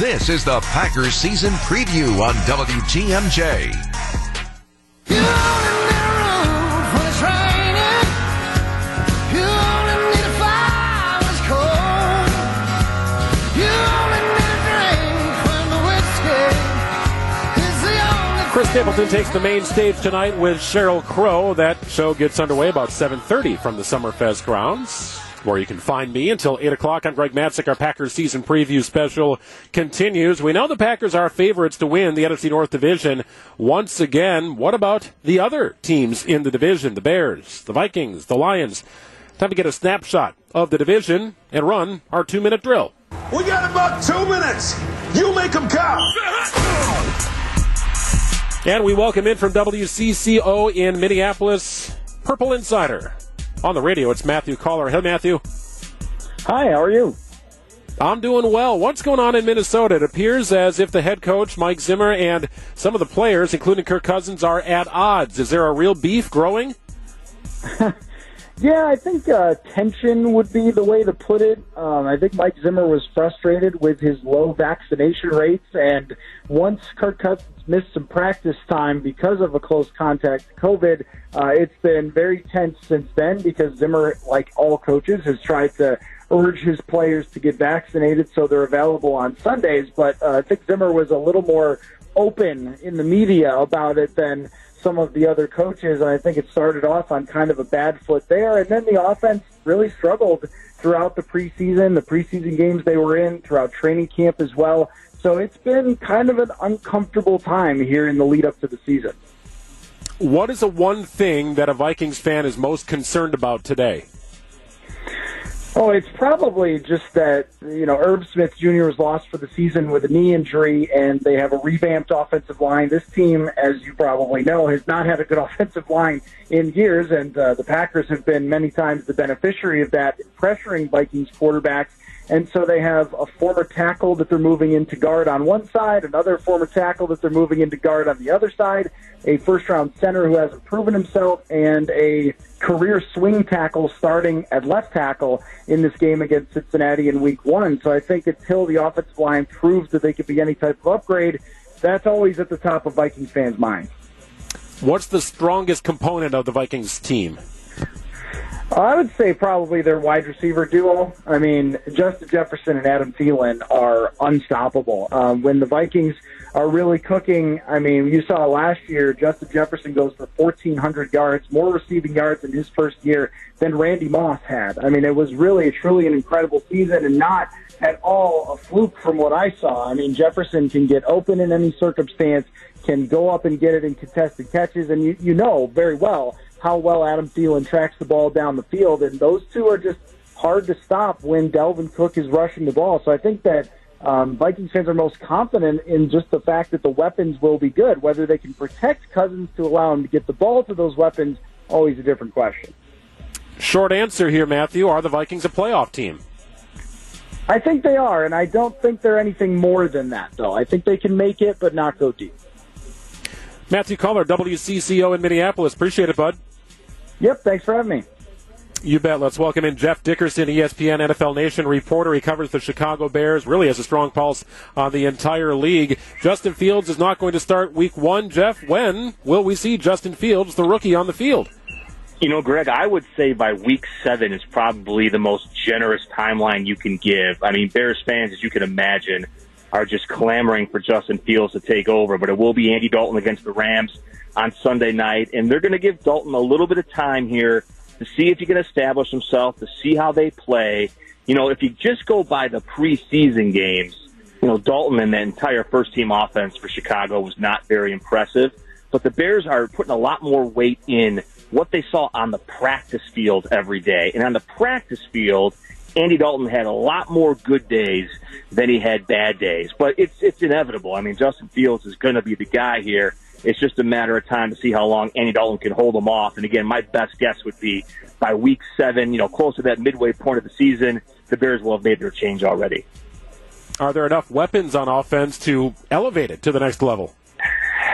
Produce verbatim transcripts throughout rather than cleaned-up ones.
This is the Packers season preview on W T M J. Chris Stapleton takes the main stage tonight with Sheryl Crow. That show gets underway about seven thirty from the Summerfest grounds, where you can find me until eight o'clock. I'm Greg Matzik. Our Packers season preview special continues. We know the Packers are favorites to win the N F C North Division once again. What about the other teams in the division? The Bears, the Vikings, the Lions. Time to get a snapshot of the division and run our two minute drill. We got about two minutes. You make them count. And we welcome in from W C C O in Minneapolis, Purple Insider. On the radio, it's Matthew Coller. Hey, Matthew. Hi, how are you? I'm doing well. What's going on in Minnesota? It appears as if the head coach, Mike Zimmer, and some of the players, including Kirk Cousins, are at odds. Is there a real beef growing? Yeah, I think uh, tension would be the way to put it. Um, I think Mike Zimmer was frustrated with his low vaccination rates, and once Kirk Cousins missed some practice time because of a close contact COVID, uh, it's been very tense since then because Zimmer, like all coaches, has tried to urge his players to get vaccinated so they're available on Sundays, but uh, I think Zimmer was a little more open in the media about it than some of the other coaches, and I think it started off on kind of a bad foot there. And then the offense really struggled throughout the preseason, the preseason games they were in, throughout training camp as well. So it's been kind of an uncomfortable time here in the lead up to the season. What is the one thing that a Vikings fan is most concerned about today? Oh, it's probably just that, you know, Herb Smith Junior was lost for the season with a knee injury, and they have a revamped offensive line. This team, as you probably know, has not had a good offensive line in years, and uh, the Packers have been many times the beneficiary of that, pressuring Vikings quarterbacks. And so they have a former tackle that they're moving into guard on one side, another former tackle that they're moving into guard on the other side, a first-round center who hasn't proven himself, and a career swing tackle starting at left tackle in this game against Cincinnati in week one. So I think until the offensive line proves that they could be any type of upgrade, that's always at the top of Vikings fans' minds. What's the strongest component of the Vikings team? I would say probably their wide receiver duo. I mean, Justin Jefferson and Adam Thielen are unstoppable. Um, when the Vikings are really cooking, I mean, you saw last year Justin Jefferson goes for fourteen hundred yards, more receiving yards in his first year than Randy Moss had. I mean, it was really, truly an incredible season and not at all a fluke from what I saw. I mean, Jefferson can get open in any circumstance, can go up and get it in contested catches, and you, you know very well how well Adam Thielen tracks the ball down the field, and those two are just hard to stop when Delvin Cook is rushing the ball. So I think that um, Vikings fans are most confident in just the fact that the weapons will be good. Whether they can protect Cousins to allow him to get the ball to those weapons, always a different question. Short answer here, Matthew. Are the Vikings a playoff team? I think they are, and I don't think they're anything more than that, though. I think they can make it, but not go deep. Matthew Coller, W C C O in Minneapolis. Appreciate it, bud. Yep, thanks for having me. You bet. Let's welcome in Jeff Dickerson, E S P N N F L Nation reporter. He covers the Chicago Bears, really has a strong pulse on the entire league. Justin Fields is not going to start week one. Jeff, when will we see Justin Fields, the rookie, on the field? You know, Greg, I would say by week seven is probably the most generous timeline you can give. I mean, Bears fans, as you can imagine, are just clamoring for Justin Fields to take over, but it will be Andy Dalton against the Rams on Sunday night, and they're going to give Dalton a little bit of time here to see if he can establish himself, to see how they play. You know, if you just go by the preseason games, you know, Dalton and that entire first-team offense for Chicago was not very impressive, but the Bears are putting a lot more weight in what they saw on the practice field every day. And on the practice field, Andy Dalton had a lot more good days than he had bad days. But it's it's inevitable. I mean, Justin Fields is going to be the guy here. It's just a matter of time to see how long Andy Dalton can hold him off. And, again, my best guess would be by week seven, you know, close to that midway point of the season, the Bears will have made their change already. Are there enough weapons on offense to elevate it to the next level?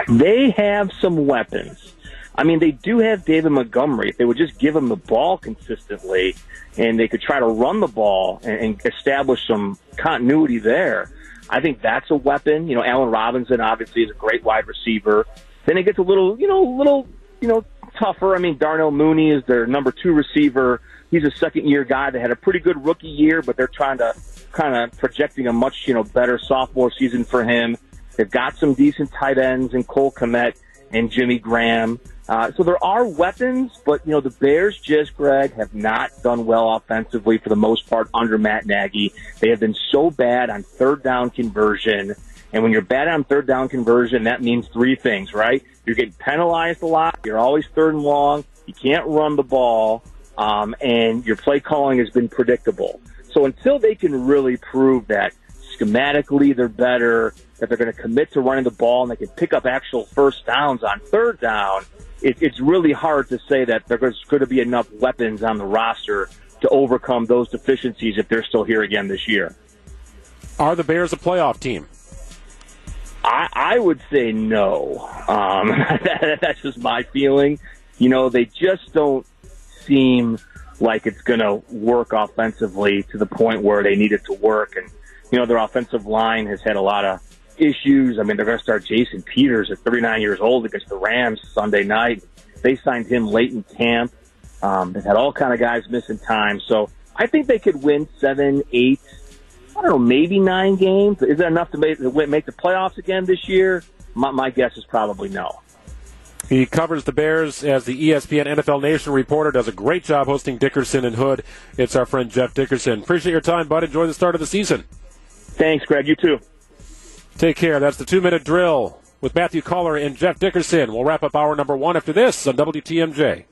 They have some weapons. I mean, they do have David Montgomery. If they would just give him the ball consistently and they could try to run the ball and, and establish some continuity there, I think that's a weapon. You know, Allen Robinson obviously is a great wide receiver. Then it gets a little, you know, little, you know, tougher. I mean, Darnell Mooney is their number two receiver. He's a second-year guy that had a pretty good rookie year, but they're trying to kind of projecting a much, you know, better sophomore season for him. They've got some decent tight ends in Cole Kmet and Jimmy Graham. Uh, so there are weapons, but, you know, the Bears just, Greg, have not done well offensively for the most part under Matt Nagy. They have been so bad on third down conversion. And when you're bad on third down conversion, that means three things, right? You're getting penalized a lot. You're always third and long. You can't run the ball. Um, and your play calling has been predictable. So until they can really prove that schematically they're better, that they're going to commit to running the ball and they can pick up actual first downs on third down, it, it's really hard to say that there's going to be enough weapons on the roster to overcome those deficiencies if they're still here again this year. Are the Bears a playoff team? I, I would say no. Um, that, that's just my feeling. You know, they just don't seem like it's going to work offensively to the point where they need it to work. And, you know, their offensive line has had a lot of issues. I mean, they're going to start Jason Peters at thirty-nine years old against the Rams Sunday night. They signed him late in camp. Um, they've had all kind of guys missing time. So I think they could win seven, eight, I don't know, maybe nine games. Is that enough to make, to make the playoffs again this year? My, my guess is probably no. He covers the Bears as the E S P N N F L Nation reporter. Does a great job hosting Dickerson and Hood. It's our friend Jeff Dickerson. Appreciate your time, bud. Enjoy the start of the season. Thanks, Greg. You too. Take care. That's the two-minute drill with Matthew Coller and Jeff Dickerson. We'll wrap up hour number one after this on W T M J.